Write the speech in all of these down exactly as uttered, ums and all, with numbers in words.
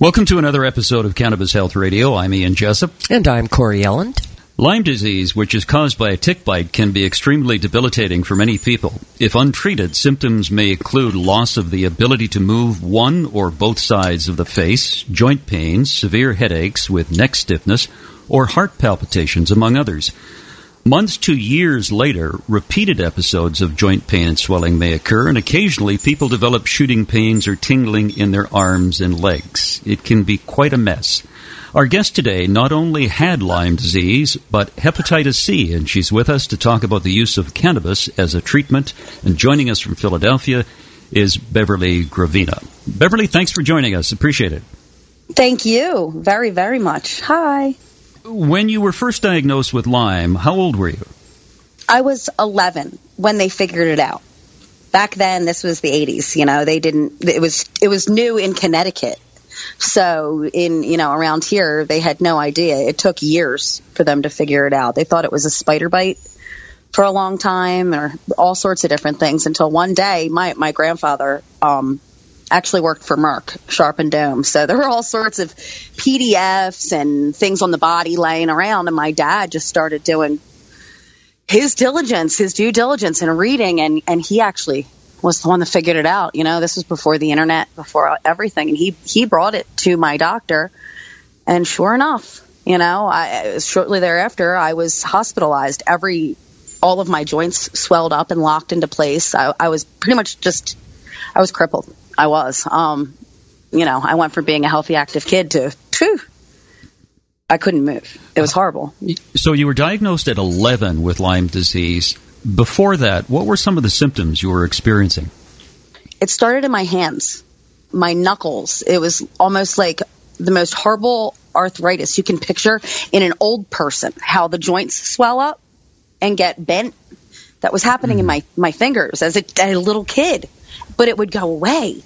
Welcome to another episode of Cannabis Health Radio. I'm Ian Jessop. And I'm Corey Yelland. Lyme disease, which is caused by a tick bite, can be extremely debilitating for many people. If untreated, symptoms may include loss of the ability to move one or both sides of the face, joint pains, severe headaches with neck stiffness, or heart palpitations, among others. Months to years later, repeated episodes of joint pain and swelling may occur, and occasionally people develop shooting pains or tingling in their arms and legs. It can be quite a mess. Our guest today not only had Lyme disease, but hepatitis C, and she's with us to talk about the use of cannabis as a treatment. And joining us from Philadelphia is Beverly Gravina. Beverly, thanks for joining us. Appreciate it. Thank you very, very much. Hi. When you were first diagnosed with Lyme, how old were you? I was eleven when they figured it out. Back then, this was the eighties. You know, they didn't. It was it was new in Connecticut, so in you know around here they had no idea. It took years for them to figure it out. They thought it was a spider bite for a long time, or all sorts of different things. Until one day, my my grandfather um, actually worked for Merck, Sharp and Dome. So there were all sorts of P D Fs and things on the body laying around. And my dad just started doing his diligence, his due diligence in reading. And, and he actually was the one that figured it out. You know, this was before the internet, before everything. And he, he brought it to my doctor. And sure enough, you know, I, shortly thereafter, I was hospitalized. Every, all of my joints swelled up and locked into place. I, I was pretty much just, I was crippled. I was, um, you know, I went from being a healthy, active kid to, whew, I couldn't move. It was horrible. So you were diagnosed at eleven with Lyme disease. Before that, what were some of the symptoms you were experiencing? It started in my hands, my knuckles. It was almost like the most horrible arthritis you can picture in an old person, how the joints swell up and get bent. That was happening mm. in my, my fingers as a, as a little kid. But it would go away.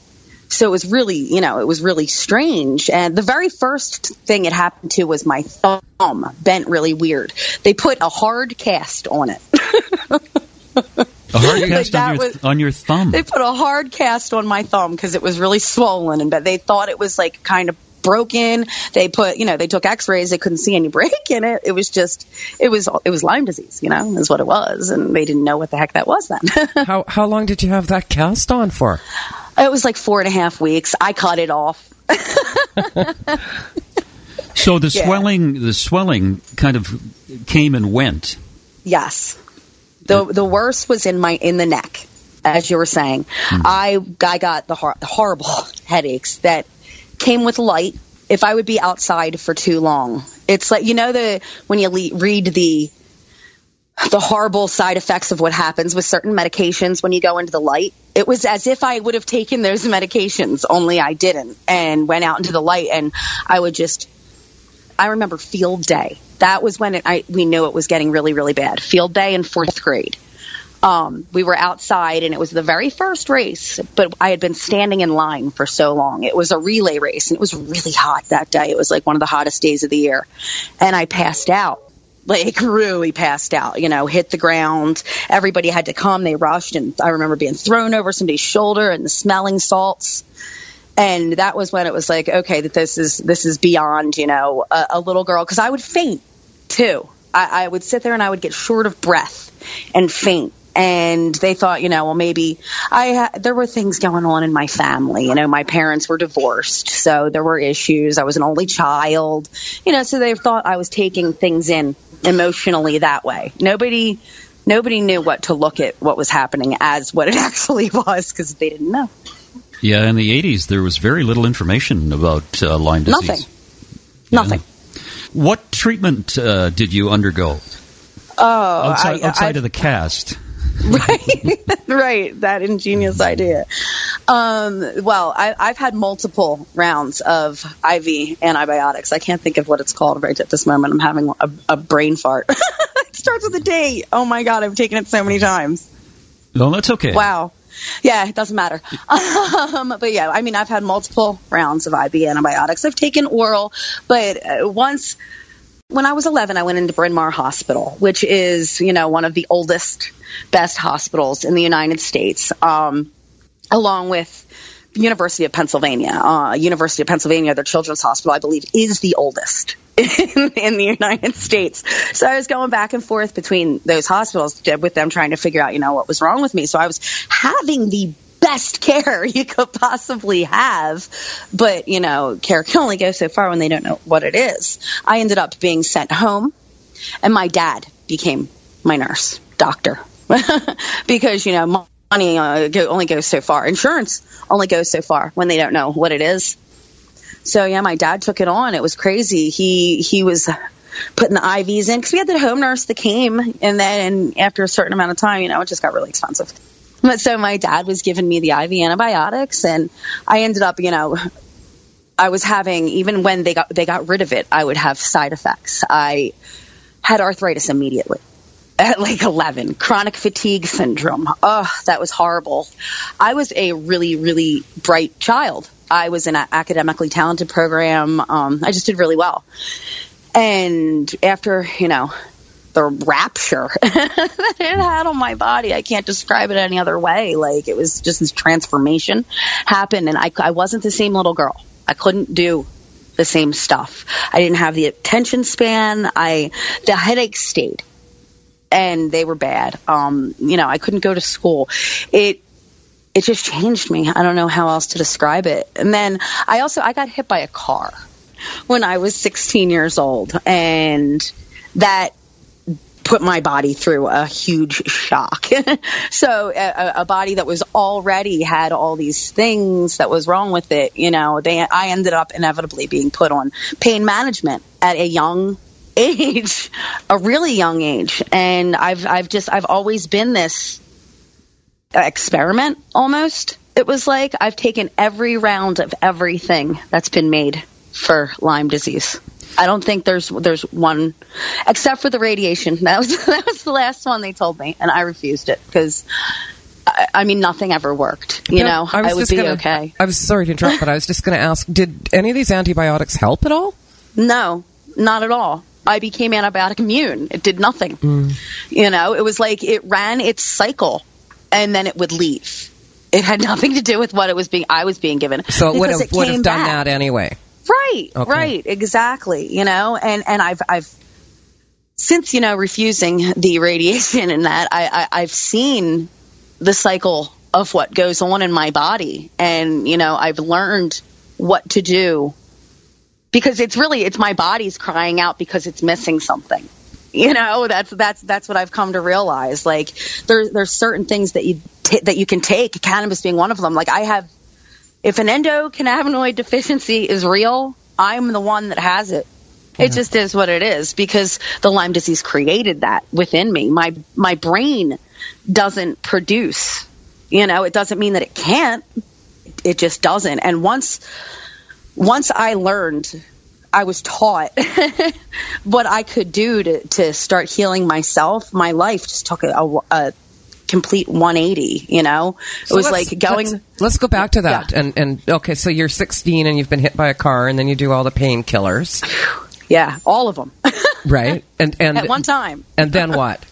So it was really, you know, it was really strange. And the very first thing it happened to was my thumb bent really weird. They put a hard cast on it. A hard cast on your, was, on your thumb? They put a hard cast on my thumb because it was really swollen. And they thought it was like kind of broken. They put, you know, they took x-rays. They couldn't see any break in it. It was just, it was it was Lyme disease, you know, is what it was. And they didn't know what the heck that was then. how how long did you have that cast on for? It was like four and a half weeks. I cut it off. So the yeah. swelling, the swelling kind of came and went. Yes. The, the worst was in my, in the neck, as you were saying. Mm-hmm. I, I got the, hor- the horrible headaches that came with light if I would be outside for too long. It's like, you know, the when you le- read the the horrible side effects of what happens with certain medications when you go into the light. It was as if I would have taken those medications, only I didn't, and went out into the light, and I would just – I remember field day. That was when it, I we knew it was getting really, really bad. Field day in fourth grade. Um, we were outside, and it was the very first race, but I had been standing in line for so long. It was a relay race, and it was really hot that day. It was like one of the hottest days of the year. And I passed out, like really passed out, you know, hit the ground. Everybody had to come. They rushed, and I remember being thrown over somebody's shoulder and the smelling salts. And that was when it was like, okay, that this is this is beyond, you know, a, a little girl. Because I would faint, too. I, I would sit there, and I would get short of breath and faint. And they thought, you know, well, maybe I ha- there were things going on in my family. You know, my parents were divorced, so there were issues. I was an only child, you know, so they thought I was taking things in emotionally that way. Nobody nobody knew what to look at what was happening as what it actually was because they didn't know. Yeah, in the eighties, there was very little information about uh, Lyme disease. Nothing. Yeah. Nothing. What treatment uh, did you undergo? Oh, outside, I, outside I, of the cast. Right, right. That ingenious idea. Um, well, I, I've had multiple rounds of I V antibiotics. I can't think of what it's called right at this moment. I'm having a, a brain fart. It starts with a D. Oh, my God. I've taken it so many times. No, that's okay. Wow. Yeah, it doesn't matter. Um, but yeah, I mean, I've had multiple rounds of I V antibiotics. I've taken oral, but once... When I was eleven, I went into Bryn Mawr Hospital, which is, you know, one of the oldest, best hospitals in the United States, um, along with the University of Pennsylvania. Uh, University of Pennsylvania, their children's hospital, I believe, is the oldest in, in the United States. So I was going back and forth between those hospitals with them trying to figure out, you know, what was wrong with me. So I was having the best care you could possibly have, but you know, care can only go so far when they don't know what it is. I ended up being sent home, and my dad became my nurse, doctor, because you know, money uh, go, only goes so far. Insurance only goes so far when they don't know what it is. So yeah, my dad took it on. It was crazy. He he was putting the I Vs in because we had the home nurse that came, and then after a certain amount of time, you know, it just got really expensive. But so my dad was giving me the I V antibiotics, and I ended up, you know, I was having, even when they got, they got rid of it, I would have side effects. I had arthritis immediately at like eleven, chronic fatigue syndrome. Oh, that was horrible. I was a really, really bright child. I was in an academically talented program. Um, I just did really well. And after, you know, the rapture that it had on my body, I can't describe it any other way. Like, it was just this transformation happened, and I, I wasn't the same little girl. I couldn't do the same stuff. I didn't have the attention span. I the headaches stayed, and they were bad. Um, you know, I couldn't go to school. It it just changed me. I don't know how else to describe it. And then I also I got hit by a car when I was sixteen years old, and that put my body through a huge shock. So a, a body that was already had all these things that was wrong with it, you know, they, I ended up inevitably being put on pain management at a young age, a really young age. And I've, I've just, I've always been this experiment almost. It was like, I've taken every round of everything that's been made for Lyme disease. I don't think there's there's one, except for the radiation. That was that was the last one they told me, and I refused it because, I, I mean, nothing ever worked. You no, know, I, was I would be gonna, okay. I was sorry to interrupt, but I was just going to ask: did any of these antibiotics help at all? No, not at all. I became antibiotic immune. It did nothing. Mm. You know, it was like it ran its cycle, and then it would leave. It had nothing to do with what it was being. I was being given. So it would have would have done back. that anyway. Right, okay. Right, exactly, you know, and, and I've, I've, since, you know, refusing the radiation and that, I, I, I've seen the cycle of what goes on in my body, and, you know, I've learned what to do, because it's really, it's my body's crying out because it's missing something, you know, that's, that's, that's what I've come to realize, like, there, there's certain things that you, t- that you can take, cannabis being one of them, like, I have. If an endocannabinoid deficiency is real, I'm the one that has it. Yeah. It just is what it is, because the Lyme disease created that within me. My my brain doesn't produce, you know, it doesn't mean that it can't. It just doesn't. And once once I learned, I was taught what I could do to, to start healing myself, my life just took a, a, a complete one eighty, you know. It so was like going let's, let's go back to that. Yeah. and and okay, so you're sixteen and you've been hit by a car, and then you do all the painkillers. Yeah, all of them. Right. And and at one time. And then what?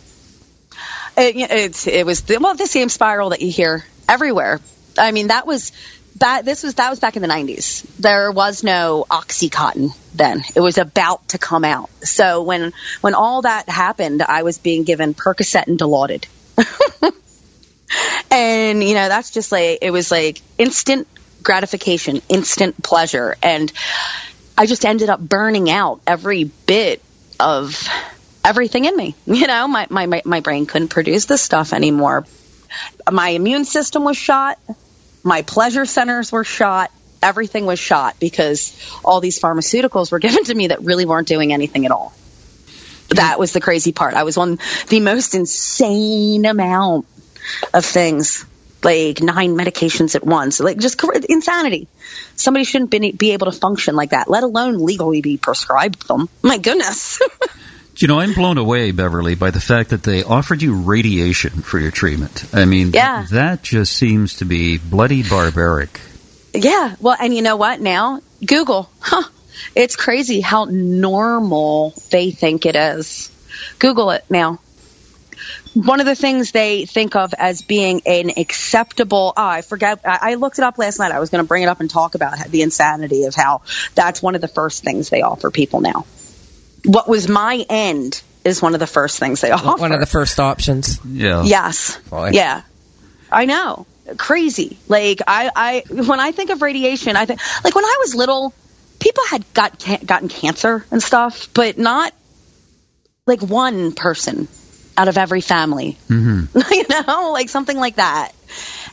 it, it it was the, well the same spiral that you hear everywhere. I mean, that was that this was that was back in the nineties. There was no Oxycontin then. It was about to come out. So when when all that happened, I was being given Percocet and Dilaudid. And, you know, that's just like, it was like instant gratification, instant pleasure. And I just ended up burning out every bit of everything in me. You know, my, my, my brain couldn't produce this stuff anymore. My immune system was shot. My pleasure centers were shot. Everything was shot because all these pharmaceuticals were given to me that really weren't doing anything at all. That was the crazy part. I was on the most insane amount of things, like nine medications at once, like just insanity. Somebody shouldn't be, be able to function like that, let alone legally be prescribed them. My goodness. You know, I'm blown away, Beverly, by the fact that they offered you radiation for your treatment. I mean, yeah. th- that just seems to be bloody barbaric. Yeah. Well, and you know what now? Google. Huh. It's crazy how normal they think it is. Google it now. One of the things they think of as being an acceptable oh, – I forgot. I looked it up last night. I was going to bring it up and talk about the insanity of how that's one of the first things they offer people now. What was my end is one of the first things they offer. One of the first options. Yeah. Yes. Boy. Yeah. I know. Crazy. Like, I, I, when I think of radiation, I think, like, when I was little, people had got gotten cancer and stuff, but not, like, one person out of every family. Mm-hmm. You know? Like, something like that.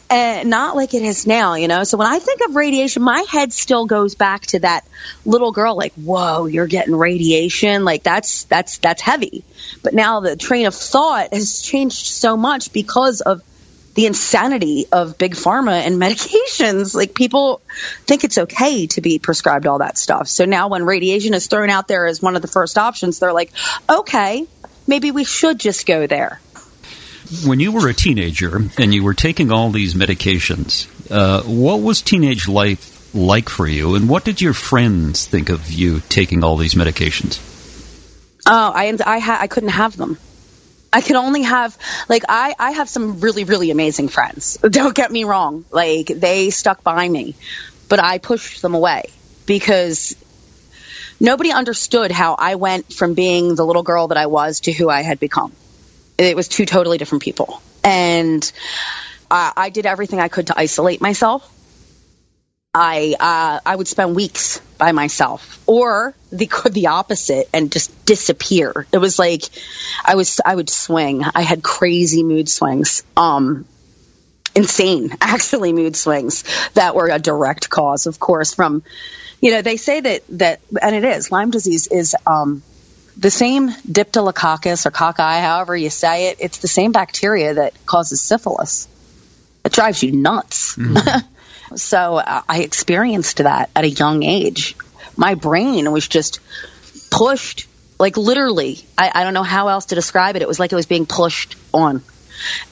Uh, not like it is now, you know? So when I think of radiation, my head still goes back to that little girl, like, whoa, you're getting radiation. Like, that's that's that's heavy. But now the train of thought has changed so much because of the insanity of big pharma and medications. Like, people think it's okay to be prescribed all that stuff. So now when radiation is thrown out there as one of the first options, they're like, okay, maybe we should just go there. When you were a teenager and you were taking all these medications, uh, what was teenage life like for you, and what did your friends think of you taking all these medications? Oh, I I, ha- I couldn't have them. I could only have, like, I, I have some really, really amazing friends. Don't get me wrong. Like, they stuck by me, but I pushed them away because nobody understood how I went from being the little girl that I was to who I had become. It was two totally different people. And uh, I did everything I could to isolate myself. I uh, I would spend weeks by myself, or the the opposite, and just disappear. It was like I was I would swing. I had crazy mood swings, um, insane, actually, mood swings that were a direct cause, of course, from, you know, they say that that, and it is, Lyme disease is um, the same diptylococcus or cocci, however you say it. It's the same bacteria that causes syphilis. It drives you nuts. Mm-hmm. So uh, I experienced that at a young age. My brain was just pushed, like, literally. I, I don't know how else to describe it. It was like it was being pushed on.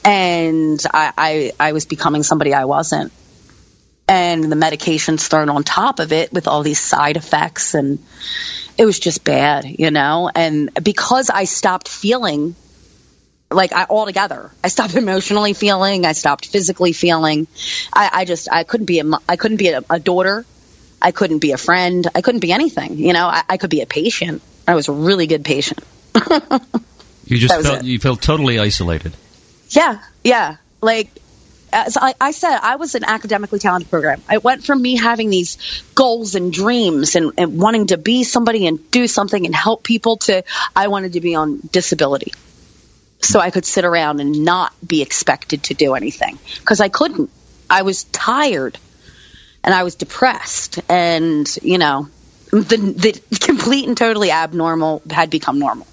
And I, I, I was becoming somebody I wasn't. And the medications thrown on top of it with all these side effects. And it was just bad, you know. And because I stopped feeling Like I altogether, I stopped emotionally feeling. I stopped physically feeling. I, I just I couldn't be a I couldn't be a, a daughter. I couldn't be a friend. I couldn't be anything. You know, I, I could be a patient. I was a really good patient. You just felt, you felt totally isolated. Yeah, yeah. Like as I, I said, I was an academically talented program. I went from me having these goals and dreams and, and wanting to be somebody and do something and help people to I wanted to be on disability. So I could sit around and not be expected to do anything, because I couldn't. I was tired, and I was depressed, and, you know, the, the complete and totally abnormal had become normal.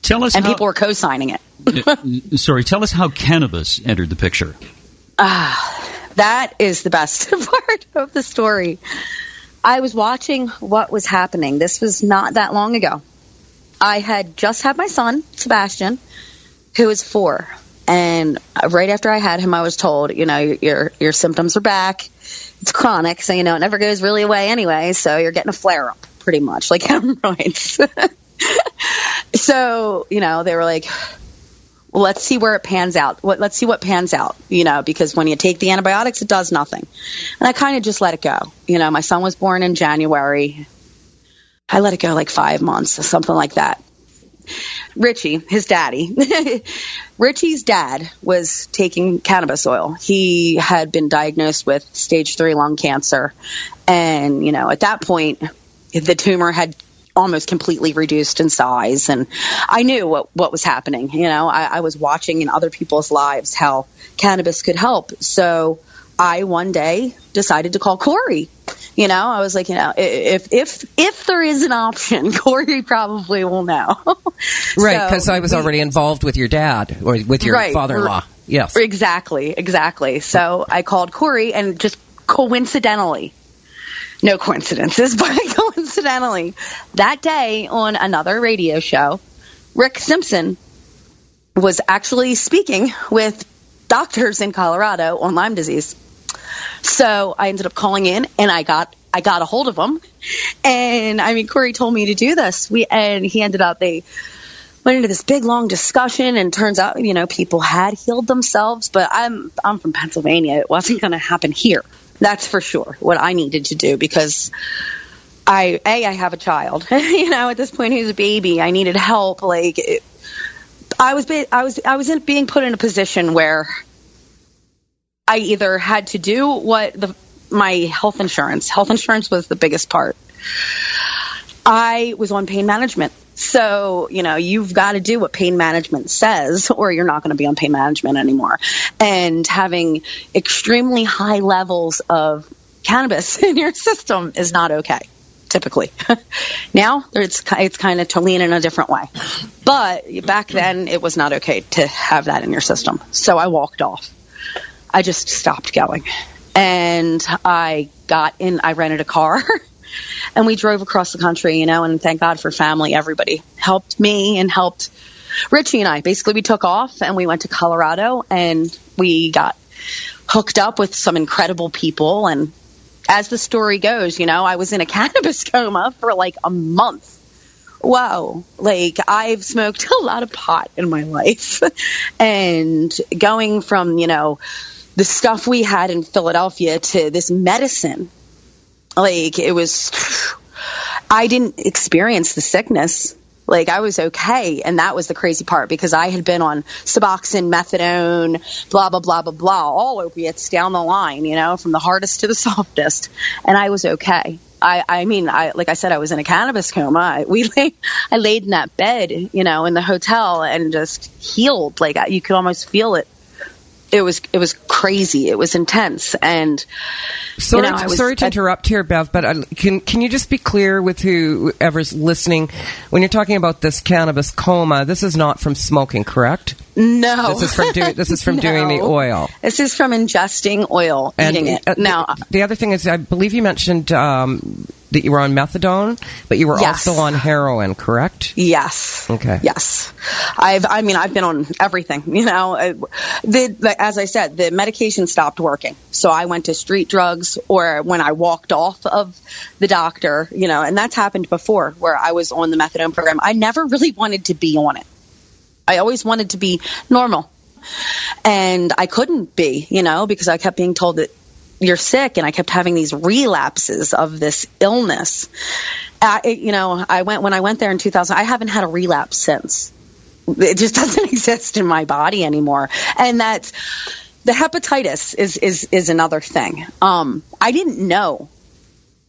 Tell us, and how, people were co-signing it. Sorry, tell us how cannabis entered the picture. Ah, that is the best part of the story. I was watching what was happening. This was not that long ago. I had just had my son, Sebastian, who is four. And right after I had him, I was told, you know, your your symptoms are back. It's chronic, so, you know, it never goes really away anyway. So you're getting a flare-up, pretty much, like hemorrhoids. So, you know, they were like, well, let's see where it pans out. What, let's see what pans out, you know, because when you take the antibiotics, it does nothing. And I kind of just let it go. You know, my son was born in January. I let it go like five months or something like that. Richie, his daddy, Richie's dad was taking cannabis oil. He had been diagnosed with stage three lung cancer. And, you know, at that point, the tumor had almost completely reduced in size. And I knew what, what was happening. You know, I, I was watching in other people's lives how cannabis could help. So I one day decided to call Corey. You know, I was like, you know, if if if there is an option, Corey probably will know. Right, because so, I was already involved with your dad or with your right, father-in-law. Yes. Exactly, exactly. So I called Corey, and just coincidentally, no coincidences, but coincidentally, that day on another radio show, Rick Simpson was actually speaking with doctors in Colorado on Lyme disease. So I ended up calling in, and I got I got a hold of him. And, I mean, Corey told me to do this. We And he ended up, they went into this big, long discussion, and turns out, you know, people had healed themselves. But I'm I'm from Pennsylvania. It wasn't going to happen here. That's for sure what I needed to do, because I, A, I have a child. You know, at this point, he's a baby. I needed help. Like, it, I was I was, I was in being put in a position where I either had to do what the my health insurance. Health insurance was the biggest part. I was on pain management. So, you know, you've got to do what pain management says, or you're not going to be on pain management anymore. And having extremely high levels of cannabis in your system is not okay, typically. Now, it's, it's kind of to lean in a different way. But back then, it was not okay to have that in your system. So I walked off. I just stopped going. And I got in, I rented a car. And we drove across the country, you know, and thank God for family. Everybody helped me and helped Richie and I. Basically, we took off and we went to Colorado, and we got hooked up with some incredible people. And as the story goes, you know, I was in a cannabis coma for like a month. Wow. Like, I've smoked a lot of pot in my life. And going from, you know, the stuff we had in Philadelphia to this medicine. Like, it was, I didn't experience the sickness. Like, I was okay. And that was the crazy part, because I had been on Suboxone, methadone, blah, blah, blah, blah, blah, all opiates down the line, you know, from the hardest to the softest. And I was okay. I, I mean, I, like I said, I was in a cannabis coma. I, we lay, I laid in that bed, you know, in the hotel, and just healed. Like, you could almost feel it. It was it was crazy. It was intense. And sorry, you know, I was, sorry to I, interrupt here, Bev, but I, can can you just be clear with whoever's listening? When you're talking about this cannabis coma, this is not from smoking, correct? No, this is from do, this is from no. doing the oil. This is from ingesting oil, and eating it. Uh, now, the, the other thing is, I believe you mentioned um, that you were on methadone, but you were yes. also on heroin, correct? Yes. Okay. Yes, I've. I mean, I've been on everything. You know, I, the, the, as I said, the medication stopped working, so I went to street drugs, or when I walked off of the doctor, you know, and that's happened before, where I was on the methadone program. I never really wanted to be on it. I always wanted to be normal, and I couldn't be, you know, because I kept being told that you're sick, and I kept having these relapses of this illness. Uh, it, you know, I went when I went there in two thousand, I haven't had a relapse since. It just doesn't exist in my body anymore. And that's the hepatitis is is is another thing. Um, I didn't know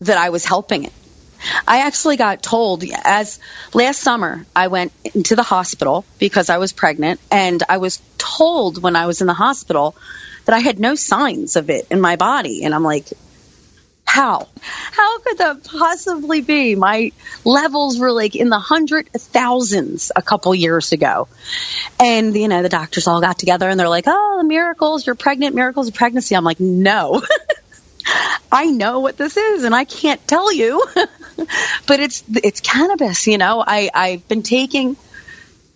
that I was helping it. I actually got told as last summer I went into the hospital because I was pregnant, and I was told when I was in the hospital that I had no signs of it in my body. And I'm like, how? How could that possibly be? My levels were like in the hundred thousands a couple years ago. And, you know, the doctors all got together and they're like, oh, the miracles, you're pregnant, miracles of pregnancy. I'm like, no. I know what this is, and I can't tell you, but it's it's cannabis, you know. I, I've been taking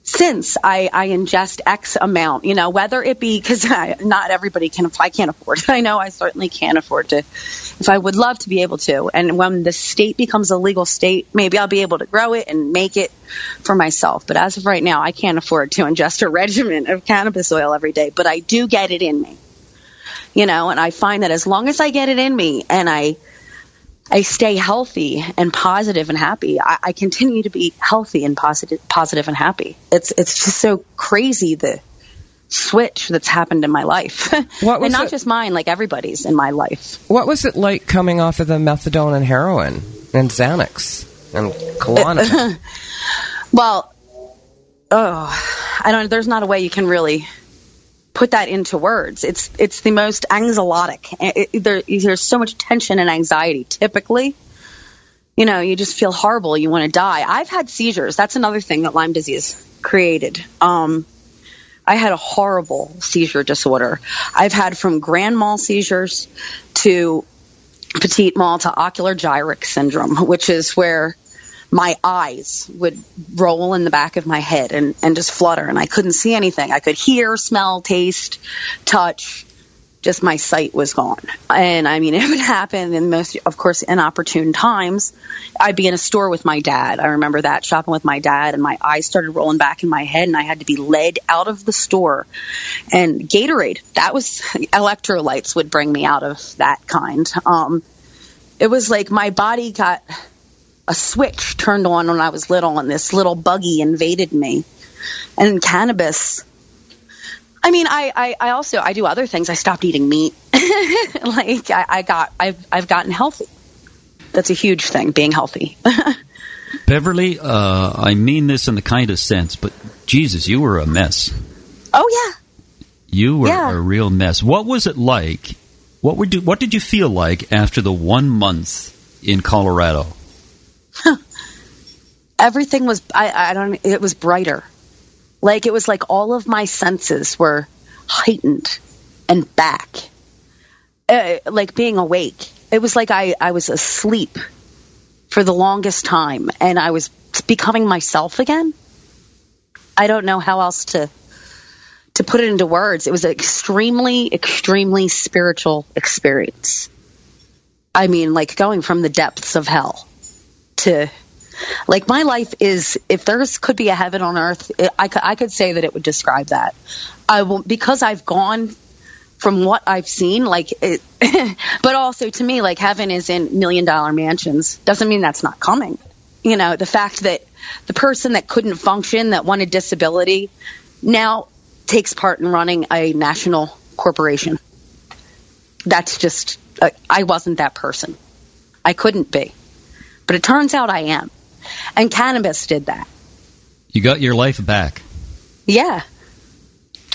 since I, I ingest X amount, you know, whether it be because not everybody can, I can't afford it. I know I certainly can't afford to, if I would love to be able to. And when the state becomes a legal state, maybe I'll be able to grow it and make it for myself. But as of right now, I can't afford to ingest a regimen of cannabis oil every day, but I do get it in me. You know, and I find that as long as I get it in me and I I stay healthy and positive and happy, I, I continue to be healthy and positive, positive and happy. It's it's just so crazy, the switch that's happened in my life. What was and not it, just mine, like everybody's in my life. What was it like coming off of the methadone and heroin and Xanax and Klonopin? Well, oh, I don't. There's not a way you can really put that into words. It's it's the most anxiolytic. It, it, there, there's so much tension and anxiety. Typically, you know, you just feel horrible. You want to die. I've had seizures. That's another thing that Lyme disease created. Um, I had a horrible seizure disorder. I've had from grand mal seizures to petit mal to ocular gyric syndrome, which is where my eyes would roll in the back of my head and, and just flutter, and I couldn't see anything. I could hear, smell, taste, touch. Just my sight was gone. And, I mean, it would happen in most, of course, inopportune times. I'd be in a store with my dad. I remember that, shopping with my dad, and my eyes started rolling back in my head, and I had to be led out of the store. And Gatorade, that was, electrolytes would bring me out of that kind. Um, it was like my body got a switch turned on when I was little, and this little buggy invaded me. And cannabis... I mean, I, I, I also, I do other things. I stopped eating meat. Like I, I got, I've, I've gotten healthy. That's a huge thing, being healthy. Beverly, uh, I mean this in the kindest sense, but Jesus, you were a mess. Oh yeah. You were yeah. a real mess. What was it like? What would you, what did you feel like after the one month in Colorado? Huh. Everything was, I, I don't, it was brighter. Like, it was like all of my senses were heightened and back, uh, like being awake. It was like I, I was asleep for the longest time, and I was becoming myself again. I don't know how else to to put it into words. It was an extremely, extremely spiritual experience. I mean, like going from the depths of hell to... Like, my life is, if there could be a heaven on earth, it, I, I could say that it would describe that. I will, because I've gone from what I've seen, like, it, but also to me, like, heaven is in million dollar mansions. Doesn't mean that's not coming. You know, the fact that the person that couldn't function, that wanted disability, now takes part in running a national corporation. That's just, uh, I wasn't that person. I couldn't be. But it turns out I am. And cannabis did that. You got your life back. Yeah.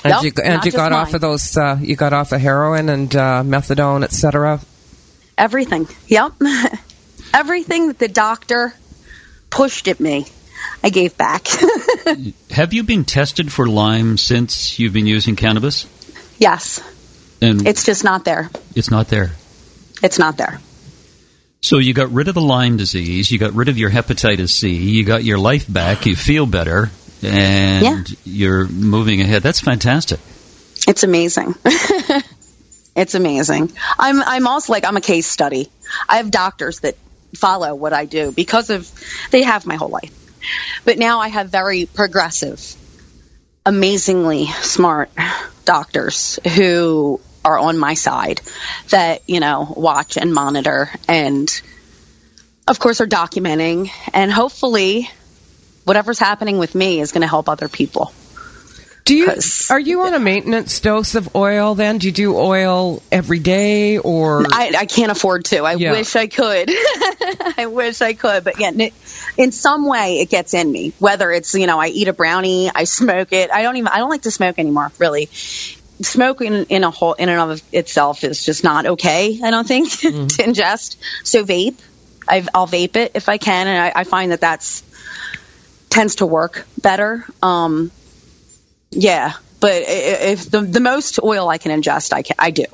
And nope, you, and you got mine. off of those, uh, you got off of heroin and uh, methadone, et cetera? Everything. Yep. Everything that the doctor pushed at me, I gave back. Have you been tested for Lyme since you've been using cannabis? Yes. And it's just not there. It's not there. It's not there. So you got rid of the Lyme disease, you got rid of your hepatitis C, you got your life back, you feel better, and yeah. you're moving ahead. That's fantastic. It's amazing. It's amazing. I'm I'm also like, I'm a case study. I have doctors that follow what I do because of, they have my whole life. But now I have very progressive, amazingly smart doctors who are on my side that, you know, watch and monitor and, of course, are documenting. And hopefully whatever's happening with me is going to help other people. Do you, are you on a maintenance dose of oil then? Do you do oil every day or? I, I can't afford to. I yeah. wish I could. I wish I could. But yeah, in some way it gets in me, whether it's, you know, I eat a brownie, I smoke it. I don't even, I don't like to smoke anymore, really. Smoking in a whole in and of itself is just not okay, I don't think, mm-hmm. to ingest. So vape, I've, I'll vape it if I can, and I, I find that that's tends to work better. Um, yeah, but if the the most oil I can ingest, I can, I do.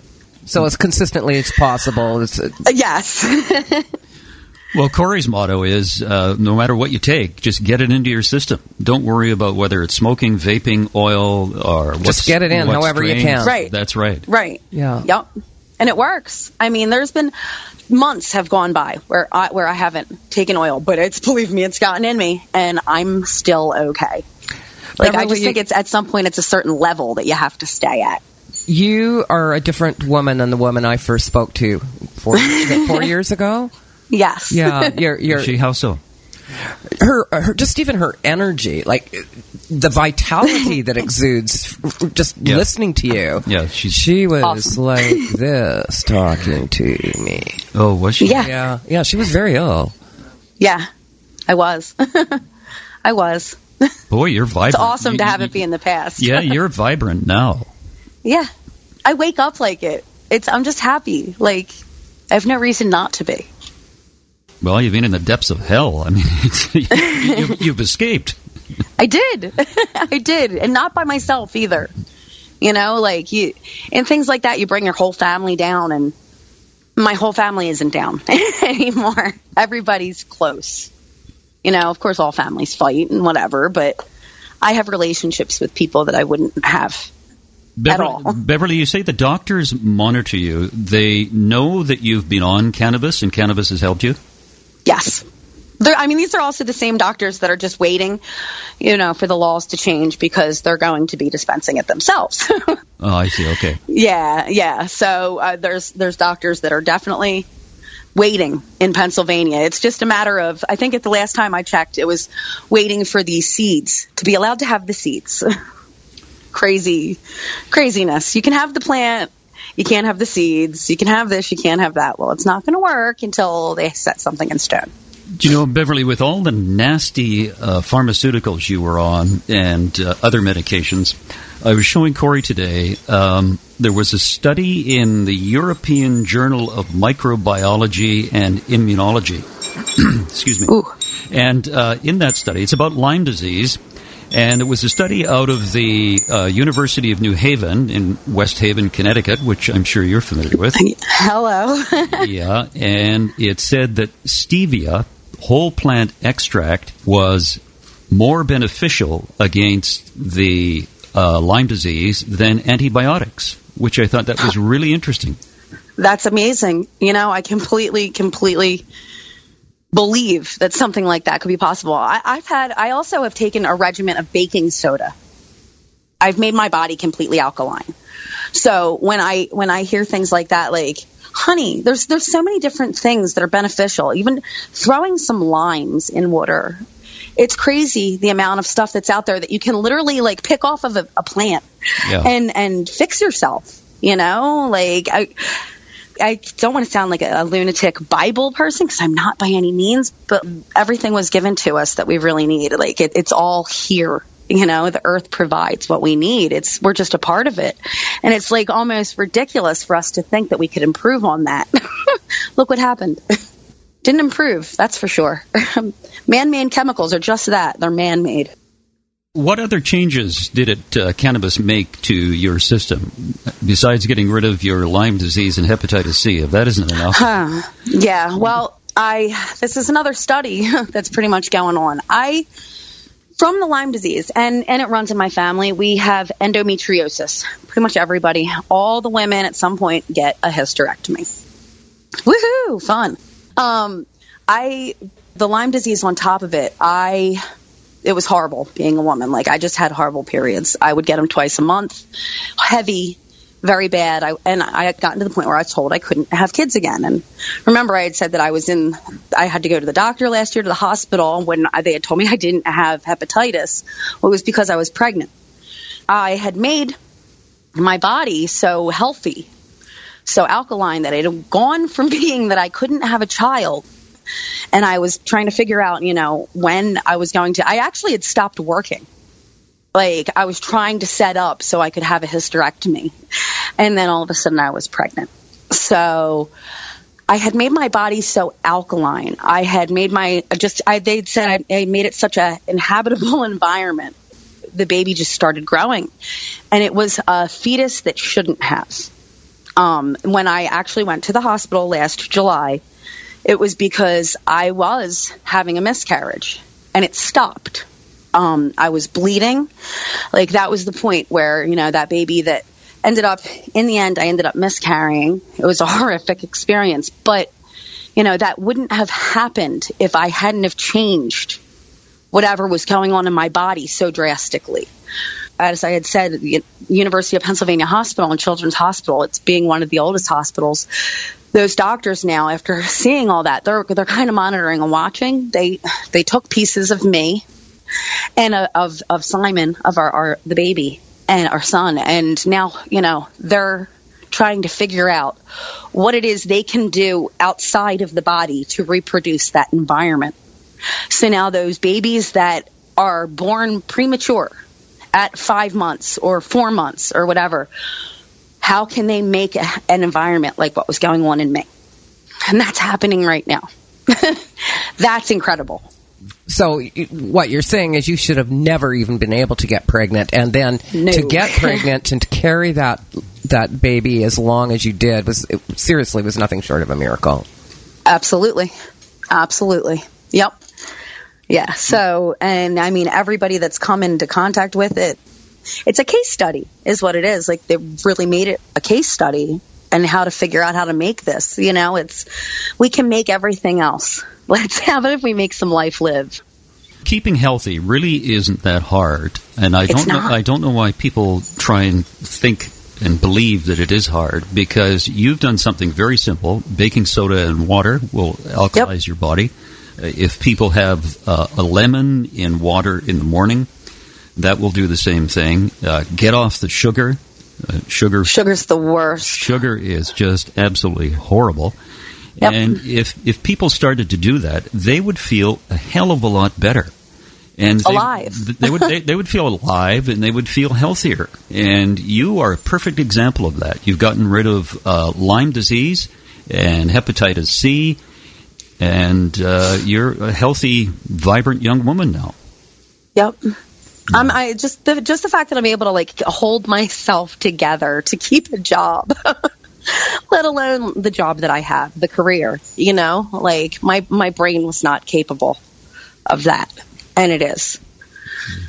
So as consistently as possible. It's, uh... Yes. Well, Corey's motto is, uh, no matter what you take, just get it into your system. Don't worry about whether it's smoking, vaping, oil, or what's Just get it in however drained. You can. Right. That's right. Right. Yeah. Yep. And it works. I mean, there's been months have gone by where I, where I haven't taken oil, but it's, believe me, it's gotten in me, and I'm still okay. Like, Beverly, I just think it's at some point it's a certain level that you have to stay at. You are a different woman than the woman I first spoke to four, four years ago. Yes. Yeah. You're, you're, she, how so? Her, her, just even her energy, like the vitality that exudes just yeah. listening to you. Yeah. She's she was awesome. Like this talking to me. Oh, was she? Yeah. Yeah. Yeah, she was very ill. Yeah, I was. I was. Boy, you're vibrant. It's awesome you, to have you, it be in the past. Yeah, you're vibrant now. Yeah. I wake up like it. It's, I'm just happy. Like, I have no reason not to be. Well, you've been in the depths of hell. I mean, it's, you, you, you've escaped. I did. I did. And not by myself either. You know, like you and things like that, you bring your whole family down, and my whole family isn't down anymore. Everybody's close. You know, of course all families fight and whatever, but I have relationships with people that I wouldn't have Beverly, at all. Beverly, you say the doctors monitor you. They know that you've been on cannabis and cannabis has helped you? Yes. They're, I mean, these are also the same doctors that are just waiting, you know, for the laws to change because they're going to be dispensing it themselves. Oh, I see. Okay. Yeah, yeah. So uh, there's there's doctors that are definitely waiting in Pennsylvania. It's just a matter of, I think at the last time I checked, it was waiting for the seeds to be allowed to have the seeds. Crazy, craziness. You can have the plant. You can't have the seeds. You can have this. You can't have that. Well, it's not going to work until they set something in stone. Do you know, Beverly, with all the nasty uh, pharmaceuticals you were on and uh, other medications, I was showing Corey today, um, there was a study in the European Journal of Microbiology and Immunology. Excuse me. Ooh. And uh, in that study, it's about Lyme disease. And it was a study out of the uh, University of New Haven in West Haven, Connecticut, which I'm sure you're familiar with. Hello. Yeah, and it said that stevia, whole plant extract, was more beneficial against the uh, Lyme disease than antibiotics, which I thought that was really interesting. That's amazing. You know, I completely, completely... believe that something like that could be possible. I, I've had, I also have taken a regimen of baking soda. I've made my body completely alkaline. So when I, when I hear things like that, like, honey, there's, there's so many different things that are beneficial, even throwing some limes in water. It's crazy the amount of stuff that's out there that you can literally like pick off of a, a plant yeah. and, and fix yourself, you know, like I, I don't want to sound like a lunatic Bible person because I'm not by any means, but everything was given to us that we really need. Like it, it's all here, you know, the earth provides what we need. It's, we're just a part of it. And it's like almost ridiculous for us to think that we could improve on that. Look what happened. Didn't improve. That's for sure. Man-made chemicals are just that. They're man-made. What other changes did it uh, cannabis make to your system besides getting rid of your Lyme disease and hepatitis C? If that isn't enough, huh. yeah. Well, I this is another study that's pretty much going on. I from the Lyme disease, and and it runs in my family. We have endometriosis. Pretty much everybody, all the women at some point get a hysterectomy. Woohoo! Fun. Um, I the Lyme disease on top of it. I. It was horrible being a woman. Like I just had horrible periods. I would get them twice a month, heavy, very bad. I, and I had gotten to the point where I was told I couldn't have kids again. And remember I had said that I was in, I had to go to the doctor last year to the hospital when they had told me I didn't have hepatitis. Well, it was because I was pregnant. I had made my body so healthy, so alkaline that it had gone from being that I couldn't have a child. And I was trying to figure out, you know, when I was going to, I actually had stopped working. Like I was trying to set up so I could have a hysterectomy. And then all of a sudden I was pregnant. So I had made my body so alkaline. I had made my, just, I, they'd said I, I made it such a inhabitable environment. The baby just started growing and it was a fetus that shouldn't have. Um, when I actually went to the hospital last July, it was because I was having a miscarriage and it stopped. Um, I was bleeding. Like that was the point where, you know, that baby that ended up in the end, I ended up miscarrying. It was a horrific experience, but you know, that wouldn't have happened if I hadn't have changed whatever was going on in my body so drastically. As I had said, the University of Pennsylvania Hospital and Children's Hospital, it's being one of the oldest hospitals. Those doctors now, after seeing all that, they're they're kind of monitoring and watching. They they took pieces of me and uh, of of Simon, of our, our the baby and our son, and now you know they're trying to figure out what it is they can do outside of the body to reproduce that environment. So now those babies that are born premature at five months or four months or whatever. How can they make a, an environment like what was going on in May? And that's happening right now. That's incredible. So what you're saying is you should have never even been able to get pregnant, and then no. to get pregnant and to carry that that baby as long as you did was it seriously was nothing short of a miracle. Absolutely, absolutely, yep, yeah. So, and I mean, everybody that's come into contact with it, it's a case study, is what it is. Like they really made it a case study. And how to figure out how to make this. You know, it's, we can make everything else. Let's have it if we make some life live. Keeping healthy really isn't that hard. And I don't know, I don't know why people try and think and believe that it is hard, because you've done something very simple. Baking soda and water will alkalize yep. your body. If people have uh, a lemon in water in the morning, that will do the same thing. Uh, get off the sugar. Uh, sugar Sugar's the worst. Sugar is just absolutely horrible. Yep. And if if people started to do that, they would feel a hell of a lot better. And they, alive. they would they, they would feel alive, and they would feel healthier. And you are a perfect example of that. You've gotten rid of uh, Lyme disease and hepatitis C, and uh, you're a healthy, vibrant young woman now. Yep. Um, I just the just the fact that I'm able to like hold myself together to keep a job, let alone the job that I have, the career. You know, like my my brain was not capable of that, and it is.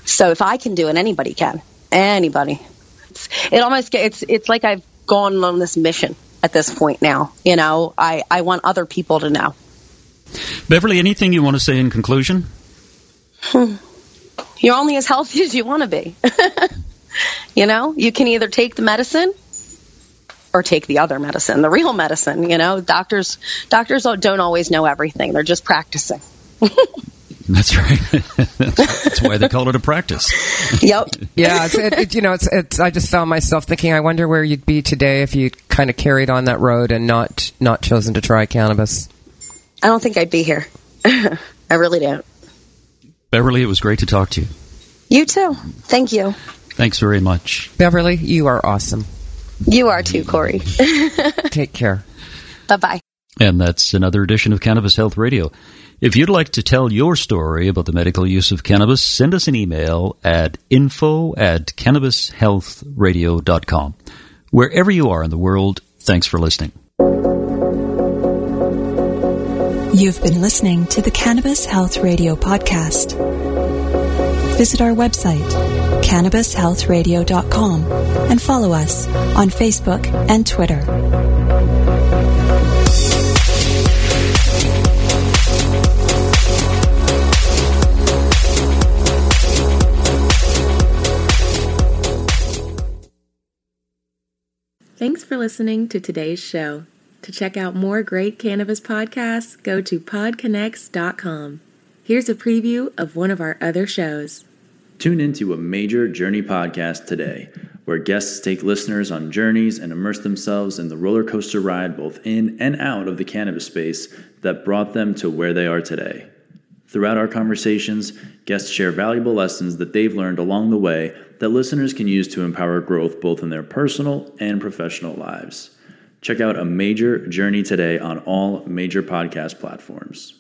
So if I can do it, anybody can. Anybody. It's, it almost it's it's like I've gone on this mission at this point now. You know, I I want other people to know. Beverly, anything you want to say in conclusion? Hmm. You're only as healthy as you want to be. You know, you can either take the medicine or take the other medicine, the real medicine. You know, doctors doctors don't always know everything. They're just practicing. That's right. That's why they call it a practice. Yep. Yeah. It's, it, it, you know, it's, it's. I just found myself thinking, I wonder where you'd be today if you kind of carried on that road and not not chosen to try cannabis. I don't think I'd be here. I really don't. Beverly, it was great to talk to you. You too. Thank you. Thanks very much. Beverly, you are awesome. You are too, Corey. Take care. Bye-bye. And that's another edition of Cannabis Health Radio. If you'd like to tell your story about the medical use of cannabis, send us an email at info at cannabis health radio dot com. Wherever you are in the world, thanks for listening. You've been listening to the Cannabis Health Radio podcast. Visit our website, cannabis health radio dot com, and follow us on Facebook and Twitter. Thanks for listening to today's show. To check out more great cannabis podcasts, go to pod connects dot com. Here's a preview of one of our other shows. Tune into A Major Journey podcast today, where guests take listeners on journeys and immerse themselves in the roller coaster ride both in and out of the cannabis space that brought them to where they are today. Throughout our conversations, guests share valuable lessons that they've learned along the way that listeners can use to empower growth both in their personal and professional lives. Check out A Major Journey today on all major podcast platforms.